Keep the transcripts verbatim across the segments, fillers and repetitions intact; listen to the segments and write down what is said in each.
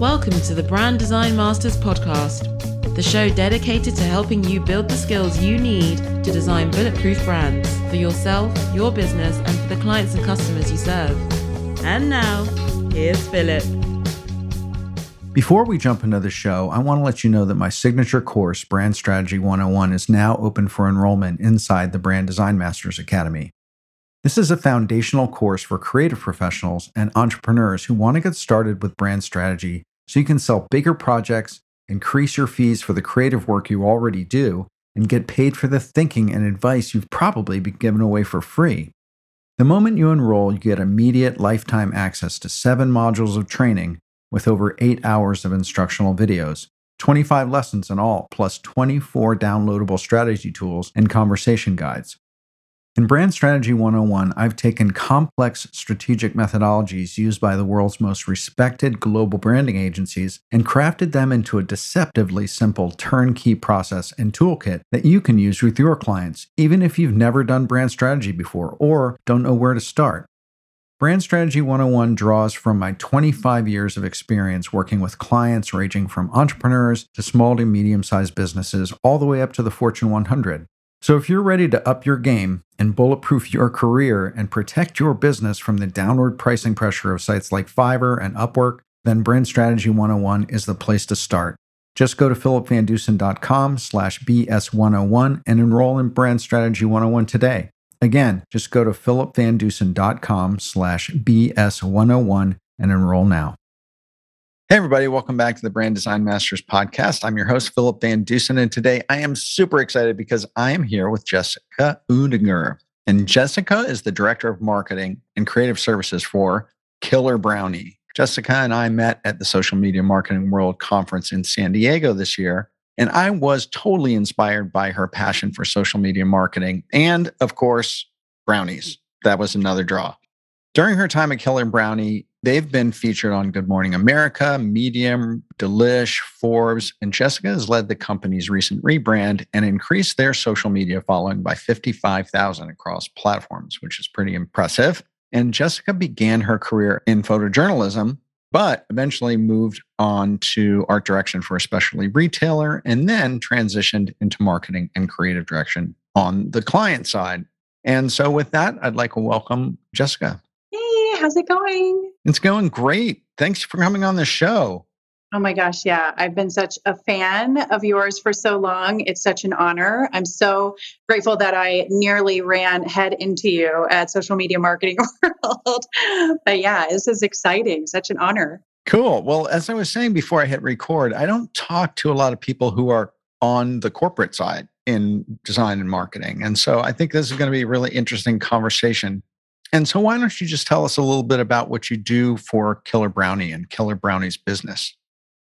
Welcome to the Brand Design Masters podcast, the show dedicated to helping you build the skills you need to design bulletproof brands for yourself, your business, and for the clients and customers you serve. And now, here's Philip. Before we jump into the show, I want to let you know that my signature course, Brand Strategy one oh one, is now open for enrollment inside the Brand Design Masters Academy. This is a foundational course for creative professionals and entrepreneurs who want to get started with brand strategy so you can sell bigger projects, increase your fees for the creative work you already do, and get paid for the thinking and advice you've probably been given away for free. The moment you enroll, you get immediate lifetime access to seven modules of training with over eight hours of instructional videos, twenty-five lessons in all, plus twenty-four downloadable strategy tools and conversation guides. In Brand Strategy one oh one, I've taken complex strategic methodologies used by the world's most respected global branding agencies and crafted them into a deceptively simple turnkey process and toolkit that you can use with your clients, even if you've never done brand strategy before or don't know where to start. Brand Strategy one oh one draws from my twenty-five years of experience working with clients ranging from entrepreneurs to small to medium-sized businesses all the way up to the Fortune one hundred. So if you're ready to up your game and bulletproof your career and protect your business from the downward pricing pressure of sites like Fiverr and Upwork, then Brand Strategy one oh one is the place to start. Just go to philipvandusen.com slash bs101 and enroll in Brand Strategy one oh one today. Again, just go to philipvandusen.com slash BS101 and enroll now. Hey, everybody. Welcome back to the Brand Design Masters podcast. I'm your host, Philip Van Dusen, and today I am super excited because I am here with Jessica Udinger. And Jessica is the Director of Marketing and Creative Services for Killer Brownie. Jessica and I met at the Social Media Marketing World Conference in San Diego this year. And I was totally inspired by her passion for social media marketing and, of course, brownies. That was another draw. During her time at Killer Brownie, they've been featured on Good Morning America, Medium, Delish, Forbes, and Jessica has led the company's recent rebrand and increased their social media following by fifty-five thousand across platforms, which is pretty impressive. And Jessica began her career in photojournalism, but eventually moved on to art direction for a specialty retailer and then transitioned into marketing and creative direction on the client side. And so with that, I'd like to welcome Jessica. Hey, how's it going? It's going great. Thanks for coming on the show. Oh my gosh, yeah. I've been such a fan of yours for so long. It's such an honor. I'm so grateful that I nearly ran head into you at Social Media Marketing World. But yeah, this is exciting. Such an honor. Cool. Well, as I was saying before I hit record, I don't talk to a lot of people who are on the corporate side in design and marketing. And so I think this is going to be a really interesting conversation. And so why don't you just tell us a little bit about what you do for Killer Brownie and Killer Brownie's business?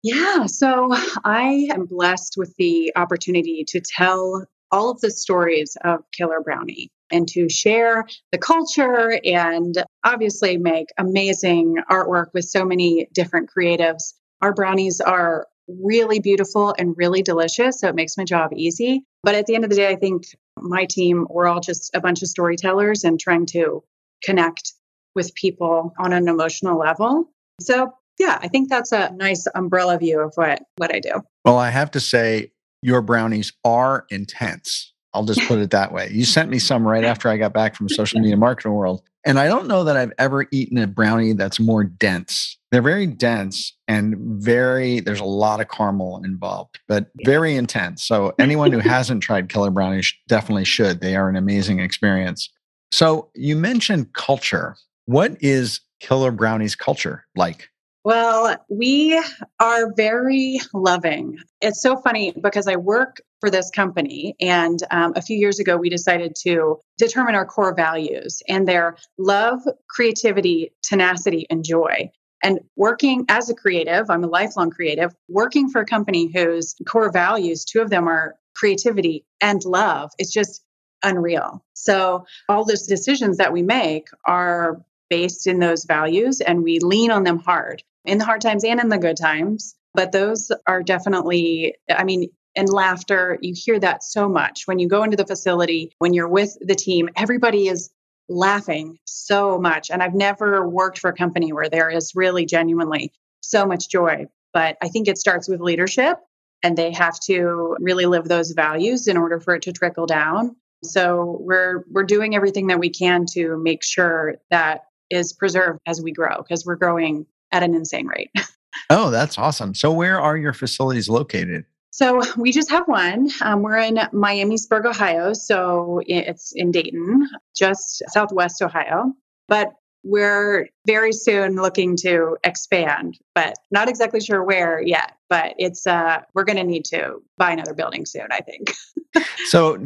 Yeah, so I am blessed with the opportunity to tell all of the stories of Killer Brownie and to share the culture and obviously make amazing artwork with so many different creatives. Our brownies are really beautiful and really delicious, so it makes my job easy. But at the end of the day, I think my team, we're all just a bunch of storytellers and trying to connect with people on an emotional level. So yeah, I think that's a nice umbrella view of what, what I do. Well, I have to say, your brownies are intense. I'll just put it that way. You sent me some right after I got back from Social Media Marketing World. And I don't know that I've ever eaten a brownie that's more dense. They're very dense and very, there's a lot of caramel involved, but very intense. So anyone who hasn't tried Killer Brownies definitely should. They are an amazing experience. So you mentioned culture. What is Killer Brownies culture like? Well, we are very loving. It's so funny because I work for this company. And um, a few years ago, we decided to determine our core values, and they're love, creativity, tenacity, and joy. And working as a creative, I'm a lifelong creative, working for a company whose core values, two of them are creativity and love. It's just unreal. So all those decisions that we make are based in those values, and we lean on them hard. In the hard times and in the good times. But those are definitely, I mean, and laughter, you hear that so much. When you go into the facility, when you're with the team, everybody is laughing so much. And I've never worked for a company where there is really genuinely so much joy. But I think it starts with leadership, and they have to really live those values in order for it to trickle down. So we're we're doing everything that we can to make sure that is preserved as we grow, because we're growing at an insane rate. Oh, that's awesome. So where are your facilities located? So we just have one. Um, we're in Miamisburg, Ohio. So it's in Dayton, just Southwest Ohio. But we're very soon looking to expand, but not exactly sure where yet. But it's uh, we're going to need to buy another building soon, I think. So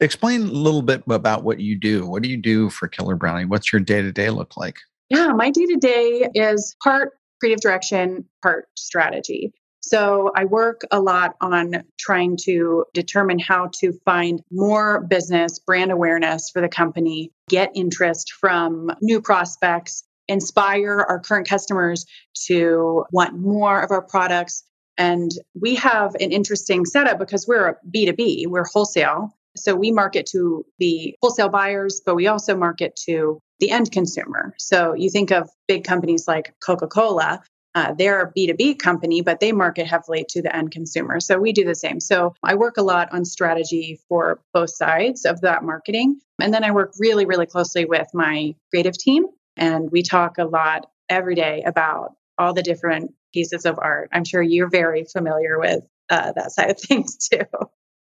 explain a little bit about what you do. What do you do for Killer Brownie? What's your day-to-day look like? Yeah, my day-to-day is part creative direction, part strategy. So I work a lot on trying to determine how to find more business, brand awareness for the company, get interest from new prospects, inspire our current customers to want more of our products. And we have an interesting setup because we're a B two B, we're wholesale. So we market to the wholesale buyers, but we also market to the end consumer. So you think of big companies like Coca-Cola. Uh, they're a B two B company, but they market heavily to the end consumer. So we do the same. So I work a lot on strategy for both sides of that marketing. And then I work really, really closely with my creative team. And we talk a lot every day about all the different pieces of art. I'm sure you're very familiar with uh, that side of things too.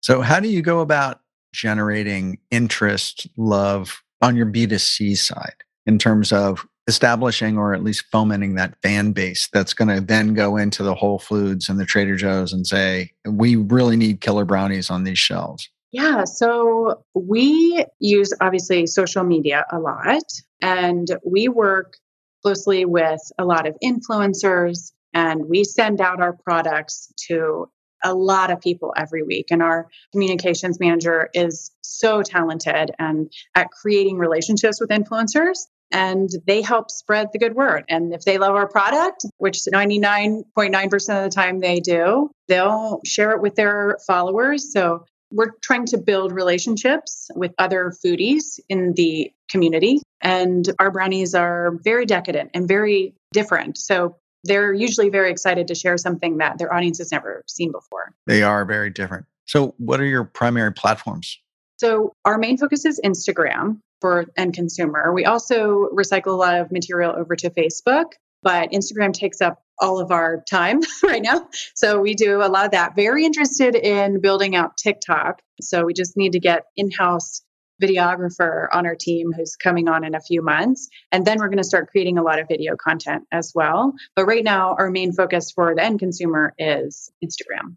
So how do you go about generating interest, love on your B two C side in terms of establishing or at least fomenting that fan base that's going to then go into the Whole Foods and the Trader Joe's and say, we really need Killer Brownies on these shelves? Yeah. So we use obviously social media a lot, and we work closely with a lot of influencers, and we send out our products to a lot of people every week. And our communications manager is so talented and at creating relationships with influencers. And they help spread the good word. And if they love our product, which ninety-nine point nine percent of the time they do, they'll share it with their followers. So we're trying to build relationships with other foodies in the community. And our brownies are very decadent and very different. So they're usually very excited to share something that their audience has never seen before. They are very different. So what are your primary platforms? So our main focus is Instagram for end consumer. We also recycle a lot of material over to Facebook, but Instagram takes up all of our time right now. So we do a lot of that. Very interested in building out TikTok. So we just need to get in-house videographer on our team who's coming on in a few months. And then we're going to start creating a lot of video content as well. But right now, our main focus for the end consumer is Instagram.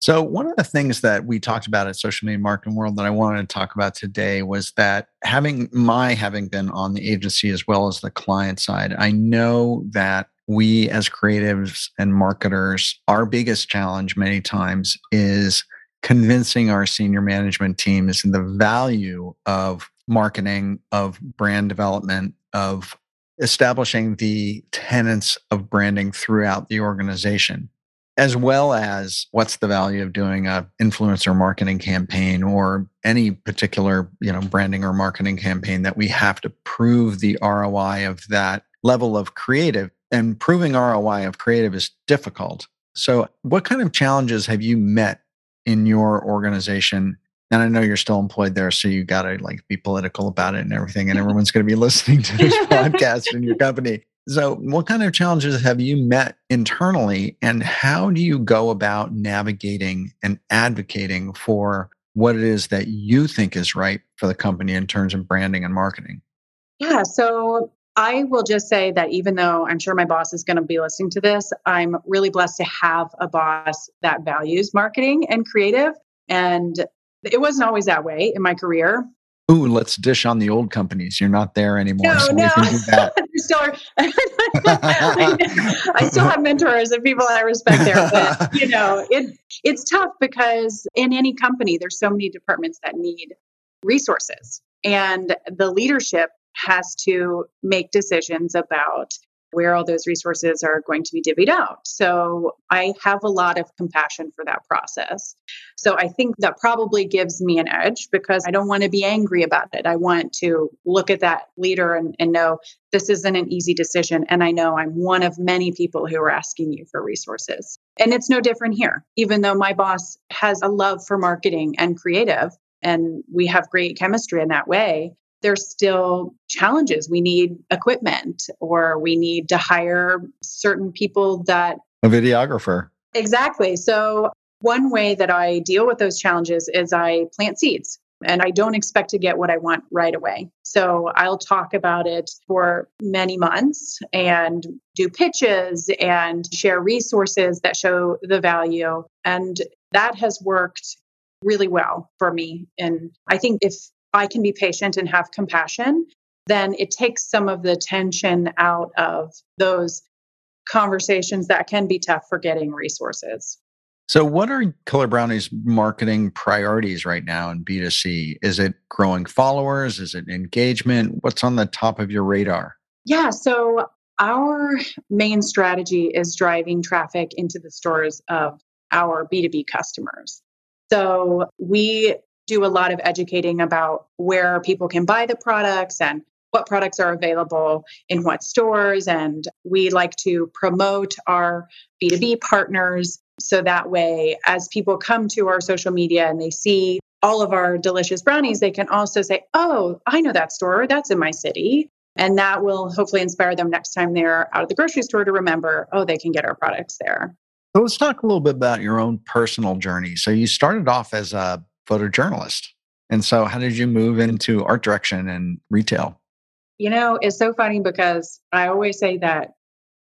So one of the things that we talked about at Social Media Marketing World that I wanted to talk about today was that having my having been on the agency as well as the client side, I know that we as creatives and marketers, our biggest challenge many times is convincing our senior management teams in the value of marketing, of brand development, of establishing the tenets of branding throughout the organization, as well as what's the value of doing a influencer marketing campaign or any particular, you know, branding or marketing campaign, that we have to prove the R O I of that level of creative. And proving R O I of creative is difficult. So what kind of challenges have you met in your organization? And I know you're still employed there, so you got to like be political about it and everything. And everyone's going to be listening to this podcast in your company. So what kind of challenges have you met internally, and how do you go about navigating and advocating for what it is that you think is right for the company in terms of branding and marketing? Yeah, so I will just say that even though I'm sure my boss is going to be listening to this, I'm really blessed to have a boss that values marketing and creative. And it wasn't always that way in my career. Ooh, let's dish on the old companies. You're not there anymore. No, so no. We can do that. still are, I still have mentors and people that I respect there, but you know, it it's tough because in any company, there's so many departments that need resources, and the leadership has to make decisions about where all those resources are going to be divvied out. So I have a lot of compassion for that process. So I think that probably gives me an edge because I don't want to be angry about it. I want to look at that leader and, and know this isn't an easy decision. And I know I'm one of many people who are asking you for resources. And it's no different here. Even though my boss has a love for marketing and creative, and we have great chemistry in that way, there's still challenges. We need equipment, or we need to hire certain people that... A videographer. Exactly. So one way that I deal with those challenges is I plant seeds, and I don't expect to get what I want right away. So I'll talk about it for many months and do pitches and share resources that show the value. And that has worked really well for me. And I think if I can be patient and have compassion, then it takes some of the tension out of those conversations that can be tough for getting resources. So what are Killer Brownie's marketing priorities right now in B two C? Is it growing followers? Is it engagement? What's on the top of your radar? Yeah, so our main strategy is driving traffic into the stores of our B two B customers. So we do a lot of educating about where people can buy the products and what products are available in what stores. And we like to promote our B two B partners. So that way, as people come to our social media and they see all of our delicious brownies, they can also say, oh, I know that store. That's in my city. And that will hopefully inspire them next time they're out of the grocery store to remember, oh, they can get our products there. So let's talk a little bit about your own personal journey. So you started off as a photojournalist. And so how did you move into art direction and retail? You know, it's so funny because I always say that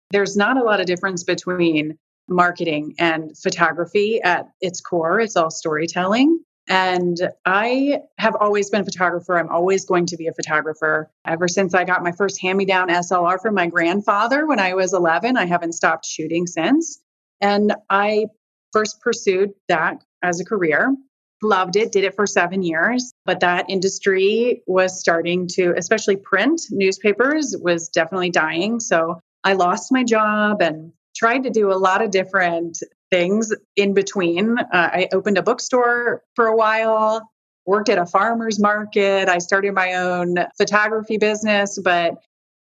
there's not a lot of difference between marketing and photography at its core. It's all storytelling. And I have always been a photographer. I'm always going to be a photographer. Ever since I got my first hand-me-down S L R from my grandfather when I was eleven, I haven't stopped shooting since. And I first pursued that as a career. Loved it, did it for seven years. But that industry was starting to, especially print newspapers, was definitely dying. So I lost my job and tried to do a lot of different things in between. Uh, I opened a bookstore for a while, worked at a farmer's market. I started my own photography business, but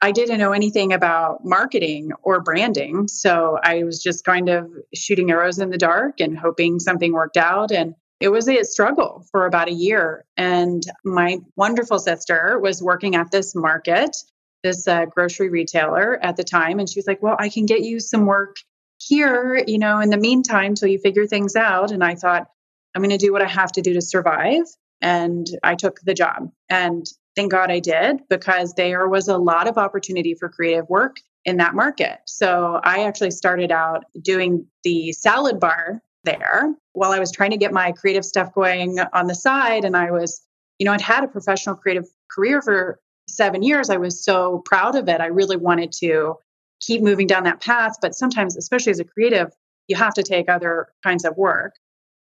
I didn't know anything about marketing or branding. So I was just kind of shooting arrows in the dark and hoping something worked out. And it was a struggle for about a year. And my wonderful sister was working at this market, this uh, grocery retailer at the time. And she was like, well, I can get you some work here, you know, in the meantime, till you figure things out. And I thought, I'm going to do what I have to do to survive. And I took the job. And thank God I did, because there was a lot of opportunity for creative work in that market. So I actually started out doing the salad bar there while I was trying to get my creative stuff going on the side. And I was, you know, I'd had a professional creative career for seven years. I was so proud of it. I really wanted to keep moving down that path. But sometimes, especially as a creative, you have to take other kinds of work.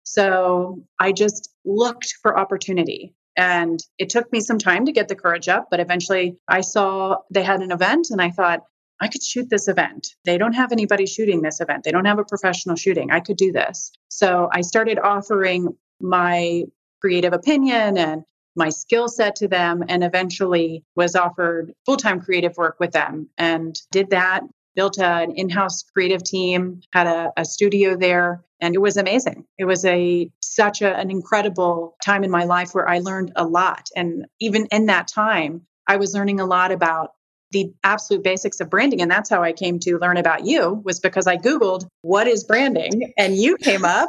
So I just looked for opportunity. And it took me some time to get the courage up. But eventually I saw they had an event and I thought, I could shoot this event. They don't have anybody shooting this event. They don't have a professional shooting. I could do this. So I started offering my creative opinion and my skill set to them, and eventually was offered full-time creative work with them and did that, built a, an in-house creative team, had a, a studio there, and it was amazing. It was a such a, an incredible time in my life where I learned a lot. And even in that time, I was learning a lot about the absolute basics of branding. And that's how I came to learn about you, was because I Googled, what is branding? And you came up.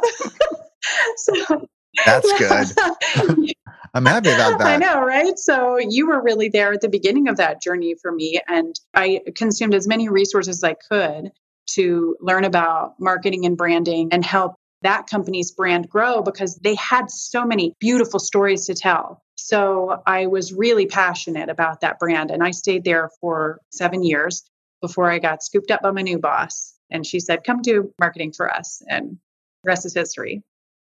So, that's good. I'm happy about that. I know, right? So you were really there at the beginning of that journey for me. And I consumed as many resources as I could to learn about marketing and branding and help that company's brand grow, because they had so many beautiful stories to tell. So I was really passionate about that brand. And I stayed there for seven years before I got scooped up by my new boss. And she said, come do marketing for us. And the rest is history.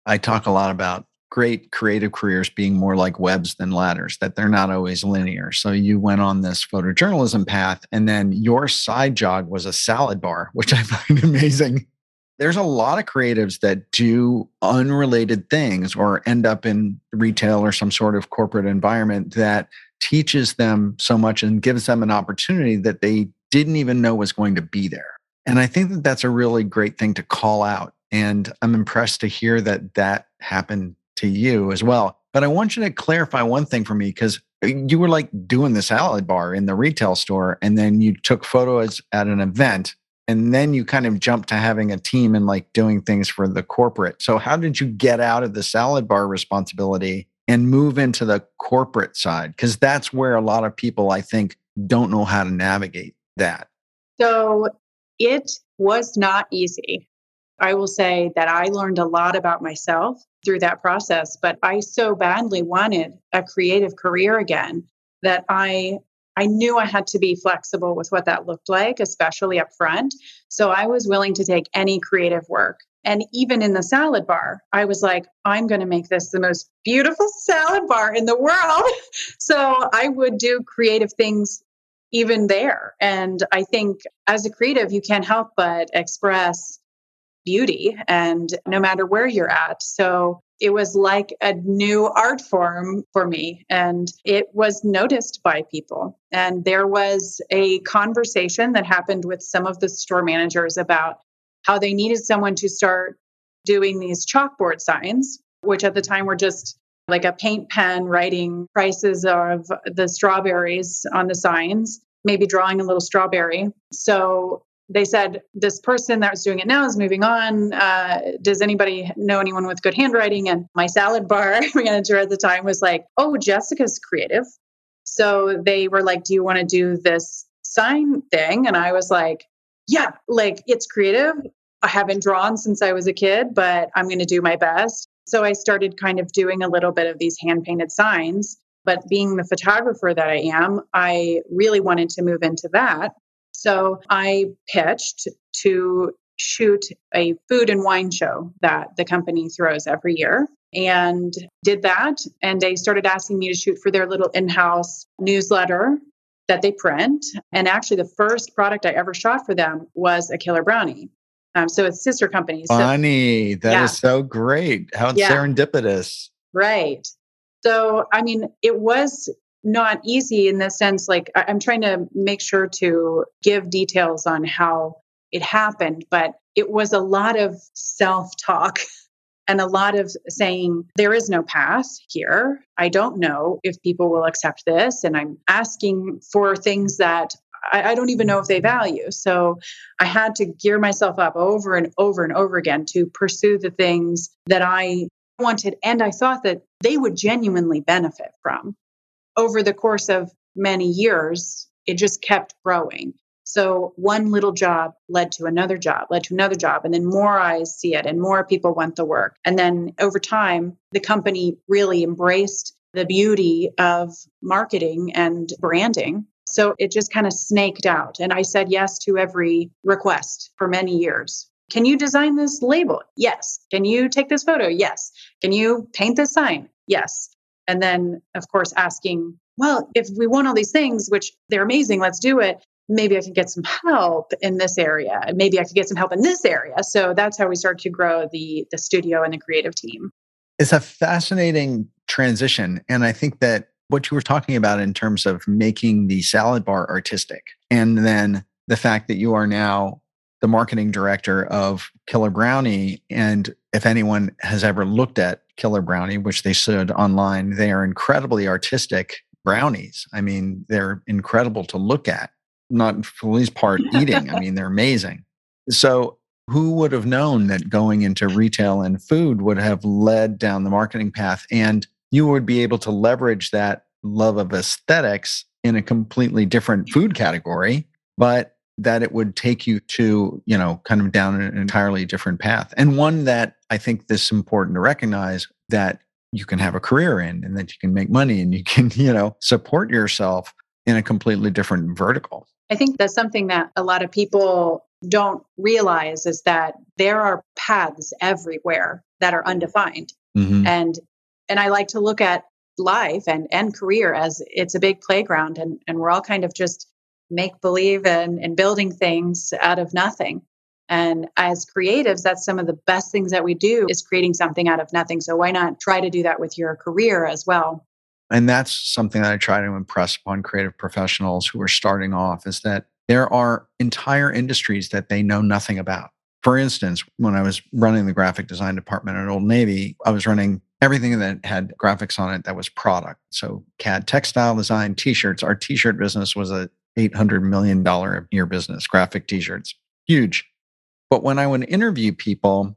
I talk a lot about great creative careers being more like webs than ladders, that they're not always linear. So you went on this photojournalism path, and then your side job was a salad bar, which I find amazing. There's a lot of creatives that do unrelated things or end up in retail or some sort of corporate environment that teaches them so much and gives them an opportunity that they didn't even know was going to be there. And I think that that's a really great thing to call out. And I'm impressed to hear that that happened to you as well. But I want you to clarify one thing for me, because you were like doing the salad bar in the retail store, and then you took photos at an event, and then you kind of jumped to having a team and like doing things for the corporate. So how did you get out of the salad bar responsibility and move into the corporate side? Because that's where a lot of people, I think, don't know how to navigate that. So it was not easy. I will say that I learned a lot about myself through that process, but I so badly wanted a creative career again that I I knew I had to be flexible with what that looked like, especially up front. So I was willing to take any creative work. And even in the salad bar, I was like, I'm going to make this the most beautiful salad bar in the world. So I would do creative things even there. And I think as a creative, you can't help but express beauty, and no matter where you're at. So it was like a new art form for me, and it was noticed by people. And there was a conversation that happened with some of the store managers about how they needed someone to start doing these chalkboard signs, which at the time were just like a paint pen writing prices of the strawberries on the signs, maybe drawing a little strawberry. So they said, this person that was doing it now is moving on. Uh, does anybody know anyone with good handwriting? And my salad bar manager at the time was like, oh, Jessica's creative. So they were like, do you want to do this sign thing? And I was like, yeah, like it's creative. I haven't drawn since I was a kid, but I'm going to do my best. So I started kind of doing a little bit of these hand-painted signs. But being the photographer that I am, I really wanted to move into that. So I pitched to shoot a food and wine show that the company throws every year, and did that. And they started asking me to shoot for their little in-house newsletter that they print. And actually, the first product I ever shot for them was a Killer Brownie. Um, so it's sister companies. So, funny. That yeah. is so great. How yeah. serendipitous. Right. So, I mean, it was not easy in the sense, like I'm trying to make sure to give details on how it happened, but it was a lot of self-talk and a lot of saying, there is no path here. I don't know if people will accept this. And I'm asking for things that I, I don't even know if they value. So I had to gear myself up over and over and over again to pursue the things that I wanted and I thought that they would genuinely benefit from. Over the course of many years, it just kept growing. So one little job led to another job, led to another job, and then more eyes see it and more people want the work. And then over time, the company really embraced the beauty of marketing and branding. So it just kind of snaked out. And I said yes to every request for many years. Can you design this label? Yes. Can you take this photo? Yes. Can you paint this sign? Yes. And then, of course, asking, well, if we want all these things, which they're amazing, let's do it. Maybe I can get some help in this area. Maybe I could get some help in this area. So that's how we started to grow the, the studio and the creative team. It's a fascinating transition. And I think that what you were talking about in terms of making the salad bar artistic, and then the fact that you are now the marketing director of Killer Brownie. And if anyone has ever looked at Killer Brownie, which they should online, they are incredibly artistic brownies. I mean, they're incredible to look at, not for the least part eating. I mean, they're amazing. So who would have known that going into retail and food would have led down the marketing path, and you would be able to leverage that love of aesthetics in a completely different food category, but that it would take you to, you know, kind of down an entirely different path. And one that I think this is important to recognize, that you can have a career in, and that you can make money, and you can, you know, support yourself in a completely different vertical. I think that's something that a lot of people don't realize, is that there are paths everywhere that are undefined. Mm-hmm. And And I like to look at life and, and career as it's a big playground, and, and we're all kind of just make believe and, and building things out of nothing. And as creatives, that's some of the best things that we do, is creating something out of nothing. So why not try to do that with your career as well? And that's something that I try to impress upon creative professionals who are starting off, is that there are entire industries that they know nothing about. For instance, when I was running the graphic design department at Old Navy, I was running everything that had graphics on it that was product. So C A D, textile design, t-shirts. Our t-shirt business was a eight hundred million dollars a year business, graphic t-shirts. Huge. But when I would interview people,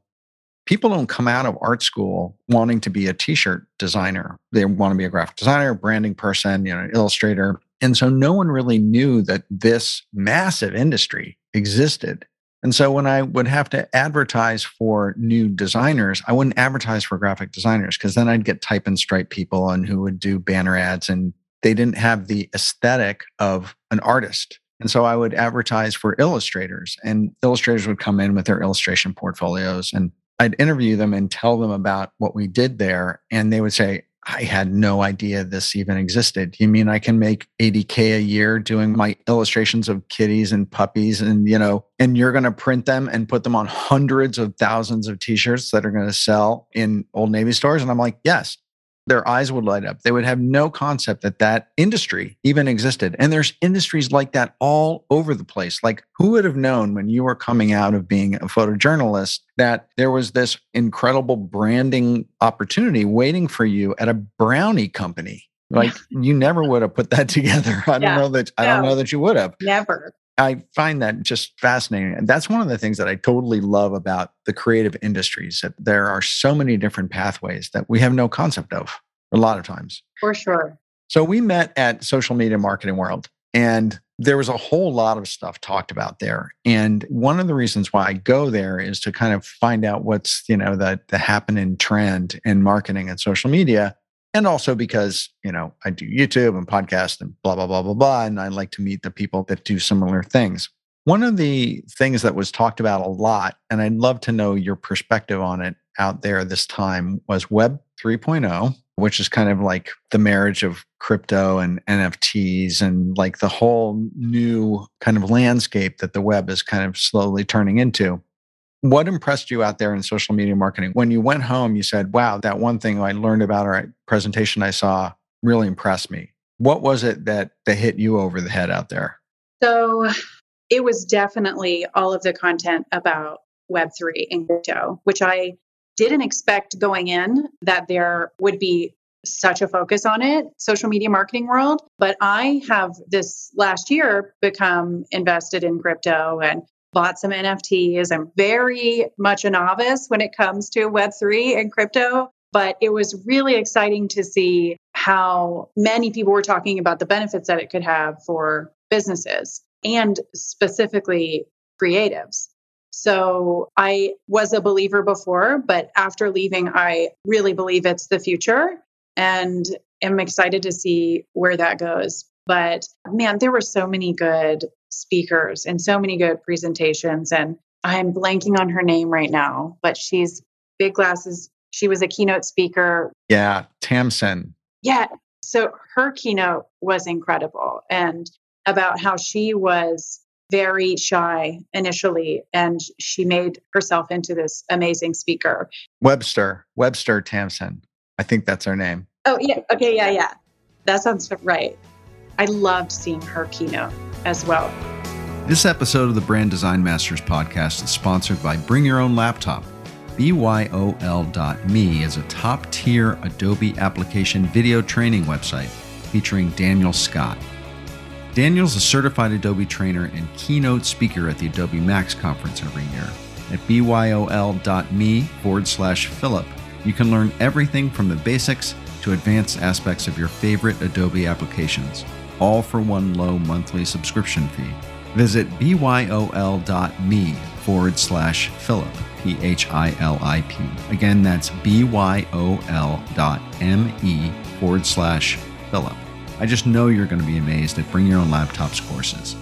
people don't come out of art school wanting to be a t-shirt designer. They want to be a graphic designer, branding person, you know, illustrator. And so no one really knew that this massive industry existed. And so when I would have to advertise for new designers, I wouldn't advertise for graphic designers, because then I'd get type and stripe people and who would do banner ads, and they didn't have the aesthetic of an artist. And so I would advertise for illustrators, and illustrators would come in with their illustration portfolios, and I'd interview them and tell them about what we did there. And they would say, I had no idea this even existed. You mean I can make eighty K a year doing my illustrations of kitties and puppies, and, you know, and you're going to print them and put them on hundreds of thousands of t-shirts that are going to sell in Old Navy stores? And I'm like, yes. Their eyes would light up. They would have no concept that that industry even existed. And there's industries like that all over the place. Like, who would have known when you were coming out of being a photojournalist that there was this incredible branding opportunity waiting for you at a brownie company? Like, you never would have put that together. I yeah. don't know that I no. don't know that you would have. Never. I find that just fascinating. And that's one of the things that I totally love about the creative industries, that there are so many different pathways that we have no concept of a lot of times. For sure. So we met at Social Media Marketing World, and there was a whole lot of stuff talked about there. And one of the reasons why I go there is to kind of find out what's, you know, the, the happening trend in marketing and social media. And also because, you know, I do YouTube and podcast and blah, blah, blah, blah, blah. And I like to meet the people that do similar things. One of the things that was talked about a lot, and I'd love to know your perspective on it out there this time, was Web three point oh, which is kind of like the marriage of crypto and N F Ts and like the whole new kind of landscape that the web is kind of slowly turning into. What impressed you out there in social media marketing? When you went home, you said, wow, that one thing I learned about or a presentation I saw really impressed me. What was it that, that hit you over the head out there? So it was definitely all of the content about Web three and crypto, which I didn't expect going in that there would be such a focus on it, social media marketing world. But I have this last year become invested in crypto and bought some N F Ts. I'm very much a novice when it comes to Web three and crypto, but it was really exciting to see how many people were talking about the benefits that it could have for businesses and specifically creatives. So I was a believer before, but after leaving, I really believe it's the future and am excited to see where that goes. But man, there were so many good speakers and so many good presentations. And I'm blanking on her name right now, but she's big glasses. She was a keynote speaker. Yeah, Tamsin. Yeah. So her keynote was incredible, and about how she was very shy initially, and she made herself into this amazing speaker. Webster, Webster Tamsin. I think that's her name. Oh, yeah. Okay. Yeah. Yeah. That sounds right. I loved seeing her keynote as well. This episode of the Brand Design Masters podcast is sponsored by Bring Your Own Laptop. B Y O L dot me is a top-tier Adobe application video training website featuring Daniel Scott. Daniel's a certified Adobe trainer and keynote speaker at the Adobe Max conference every year. At B Y O L dot me forward slash Philip, you can learn everything from the basics to advanced aspects of your favorite Adobe applications, all for one low monthly subscription fee. Visit B Y O L dot me forward slash Philip, P H I L I P. Again, that's B Y O L dot me forward slash Philip. I just know you're going to be amazed at Bring Your Own Laptops courses.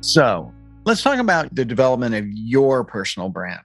So let's talk about the development of your personal brand.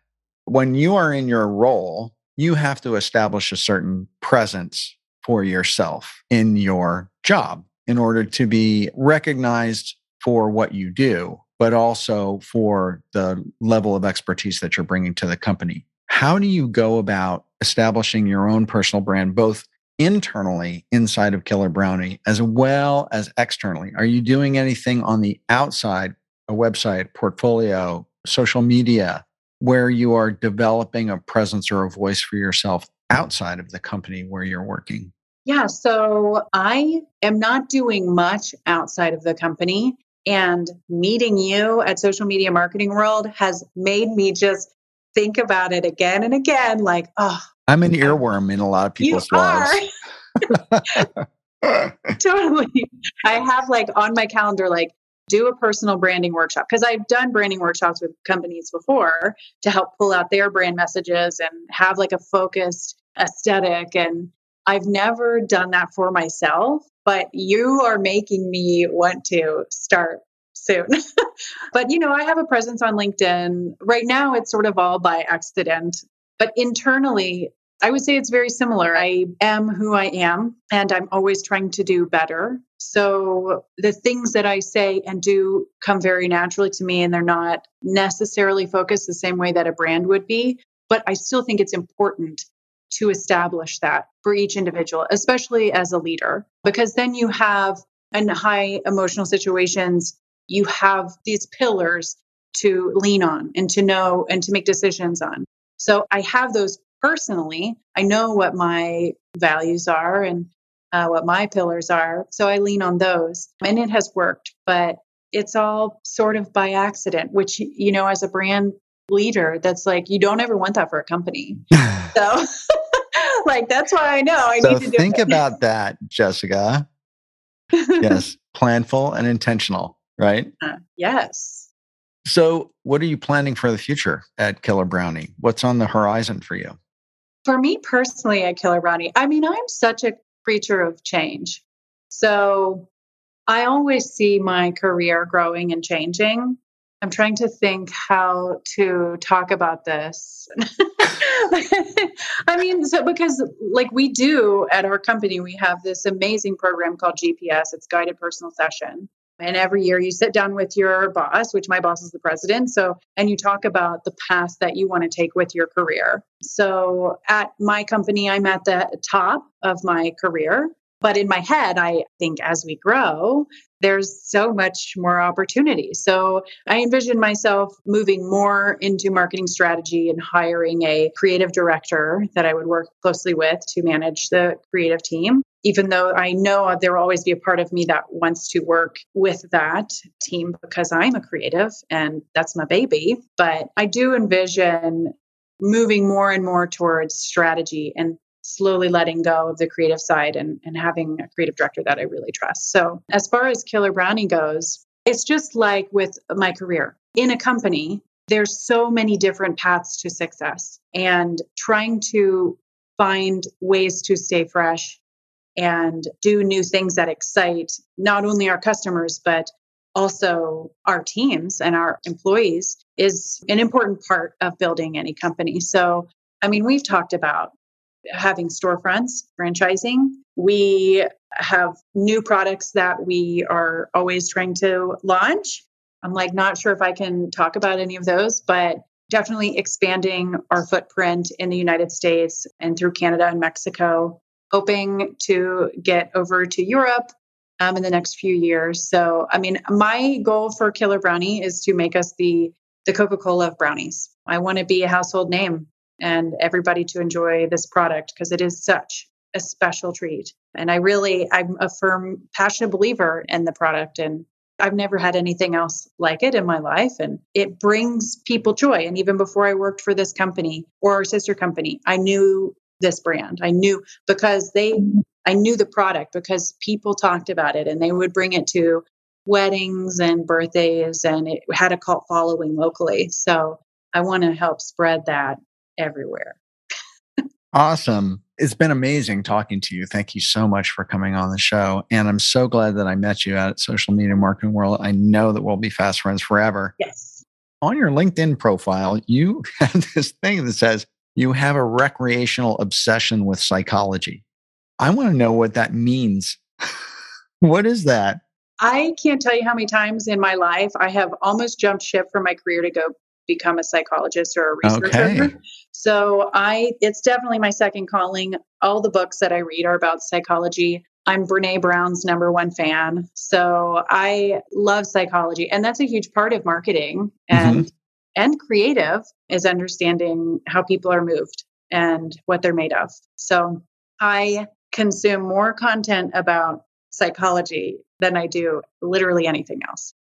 When you are in your role, you have to establish a certain presence for yourself in your job in order to be recognized for what you do, but also for the level of expertise that you're bringing to the company. How do you go about establishing your own personal brand, both internally inside of Killer Brownie as well as externally? Are you doing anything on the outside, a website, portfolio, social media, where you are developing a presence or a voice for yourself outside of the company where you're working? Yeah, so I am not doing much outside of the company. And meeting you at Social Media Marketing World has made me just think about it again and again, like, oh. I'm an earworm in a lot of people's lives. You are. Totally. I have like on my calendar, like, do a personal branding workshop, because I've done branding workshops with companies before to help pull out their brand messages and have like a focused aesthetic. And I've never done that for myself, but you are making me want to start soon. But, you know, I have a presence on LinkedIn. Right now, it's sort of all by accident. But internally, I would say it's very similar. I am who I am, and I'm always trying to do better. So the things that I say and do come very naturally to me, and they're not necessarily focused the same way that a brand would be. But I still think it's important to establish that for each individual, especially as a leader, because then you have, in high emotional situations, you have these pillars to lean on and to know and to make decisions on. So I have those personally. I know what my values are and uh, what my pillars are. So I lean on those, and it has worked, but it's all sort of by accident, which, you know, as a brand leader, that's like, you don't ever want that for a company. So like, that's why I know I so need to do think it. About that, Jessica. Yes. Planful and intentional, right? Uh, yes. So what are you planning for the future at Killer Brownie? What's on the horizon for you? For me personally at Killer Brownie, I mean, I'm such a creature of change. So I always see my career growing and changing. I'm trying to think how to talk about this. I mean, so because like we do at our company, we have this amazing program called G P S. It's Guided Personal Session. And every year you sit down with your boss, which my boss is the president. So, and you talk about the path that you want to take with your career. So at my company, I'm at the top of my career. But in my head, I think as we grow, there's so much more opportunity. So I envision myself moving more into marketing strategy and hiring a creative director that I would work closely with to manage the creative team, even though I know there will always be a part of me that wants to work with that team because I'm a creative and that's my baby. But I do envision moving more and more towards strategy and slowly letting go of the creative side and, and having a creative director that I really trust. So as far as Killer Brownie goes, it's just like with my career. In a company, there's so many different paths to success, and trying to find ways to stay fresh and do new things that excite not only our customers, but also our teams and our employees is an important part of building any company. So, I mean, we've talked about having storefronts, franchising. We have new products that we are always trying to launch. I'm like, not sure if I can talk about any of those, but definitely expanding our footprint in the United States and through Canada and Mexico, hoping to get over to Europe um, in the next few years. So, I mean, my goal for Killer Brownie is to make us the, the Coca-Cola of brownies. I want to be a household name and everybody to enjoy this product because it is such a special treat. And I really, I'm a firm, passionate believer in the product, and I've never had anything else like it in my life. And it brings people joy. And even before I worked for this company or our sister company, I knew this brand. I knew because they, I knew the product because people talked about it and they would bring it to weddings and birthdays, and it had a cult following locally. So I want to help spread that everywhere. Awesome. It's been amazing talking to you. Thank you so much for coming on the show. And I'm so glad that I met you at Social Media Marketing World. I know that we'll be fast friends forever. Yes. On your LinkedIn profile, you have this thing that says, you have a recreational obsession with psychology. I want to know what that means. What is that? I can't tell you how many times in my life I have almost jumped ship from my career to go become a psychologist or a researcher. Okay. So I, it's definitely my second calling. All the books that I read are about psychology. I'm Brene Brown's number one fan. So I love psychology, and that's a huge part of marketing and, mm-hmm. and creative is understanding how people are moved and what they're made of. So I consume more content about psychology than I do literally anything else.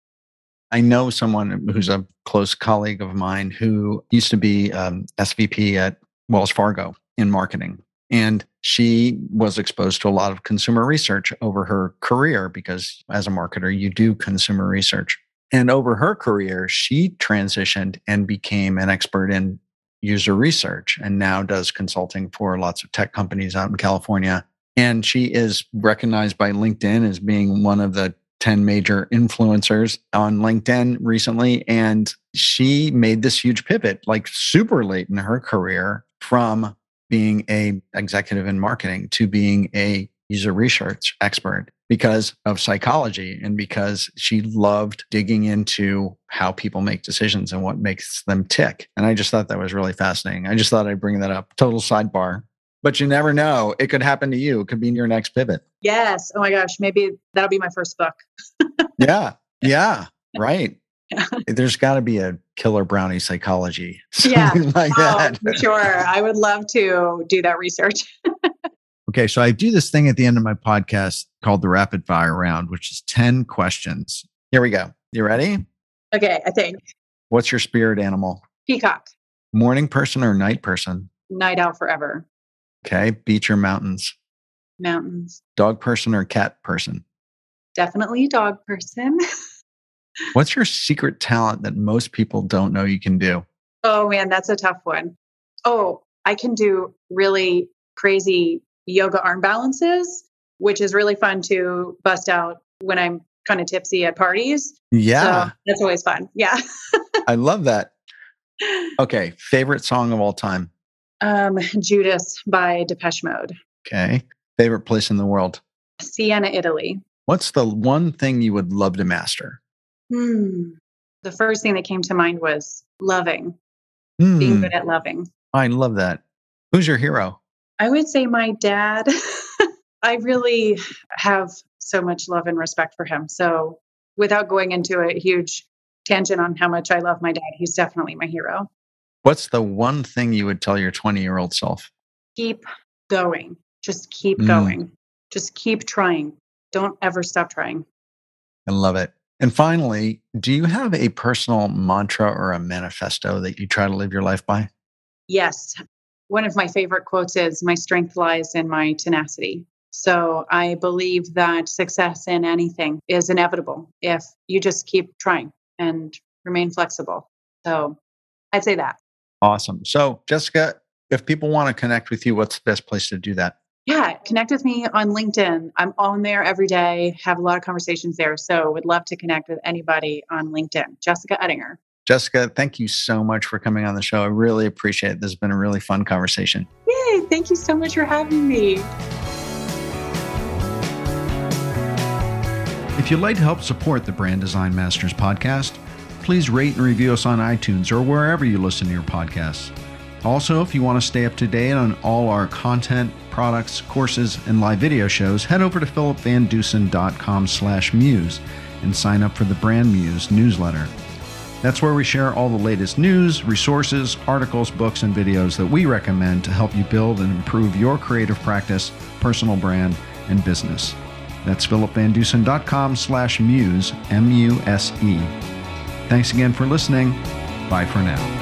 I know someone who's a close colleague of mine who used to be um, S V P at Wells Fargo in marketing. And she was exposed to a lot of consumer research over her career because as a marketer, you do consumer research. And over her career, she transitioned and became an expert in user research and now does consulting for lots of tech companies out in California. And she is recognized by LinkedIn as being one of the ten major influencers on LinkedIn recently. And she made this huge pivot, like super late in her career, from being a executive in marketing to being a user research expert because of psychology and because she loved digging into how people make decisions and what makes them tick. And I just thought that was really fascinating. I just thought I'd bring that up. Total sidebar. But you never know. It could happen to you. It could be in your next pivot. Yes. Oh my gosh. Maybe that'll be my first book. Yeah. Yeah. Right. Yeah. There's got to be a Killer Brownie psychology. Yeah. Like oh, that. For sure. I would love to do that research. Okay. So I do this thing at the end of my podcast called the rapid fire round, which is ten questions. Here we go. You ready? Okay. I think. What's your spirit animal? Peacock. Morning person or night person? Night owl forever. Okay. Beach or mountains? Mountains. Dog person or cat person? Definitely dog person. What's your secret talent that most people don't know you can do? Oh man, that's a tough one. Oh, I can do really crazy yoga arm balances, which is really fun to bust out when I'm kind of tipsy at parties. Yeah. So that's always fun. Yeah. I love that. Okay. Favorite song of all time? Um, Judas by Depeche Mode. Okay. Favorite place in the world? Siena, Italy. What's the one thing you would love to master? Hmm. The first thing that came to mind was loving, mm. being good at loving. I love that. Who's your hero? I would say my dad. I really have so much love and respect for him. So without going into a huge tangent on how much I love my dad, he's definitely my hero. What's the one thing you would tell your twenty-year-old self? Keep going. Just keep mm. going. Just keep trying. Don't ever stop trying. I love it. And finally, do you have a personal mantra or a manifesto that you try to live your life by? Yes. One of my favorite quotes is, "My strength lies in my tenacity." So I believe that success in anything is inevitable if you just keep trying and remain flexible. So I'd say that. Awesome. So Jessica, if people want to connect with you, what's the best place to do that? Yeah, connect with me on LinkedIn. I'm on there every day, have a lot of conversations there. So would love to connect with anybody on LinkedIn. Jessica Udinger. Jessica, thank you so much for coming on the show. I really appreciate it. This has been a really fun conversation. Yay, thank you so much for having me. If you'd like to help support the Brand Design Masters podcast, please rate and review us on iTunes or wherever you listen to your podcasts. Also, if you want to stay up to date on all our content, products, courses, and live video shows, head over to philipvandusen.com slash muse and sign up for the Brand Muse newsletter. That's where we share all the latest news, resources, articles, books, and videos that we recommend to help you build and improve your creative practice, personal brand, and business. That's philipvandusen.com slash muse, M-U-S-E. Thanks again for listening. Bye for now.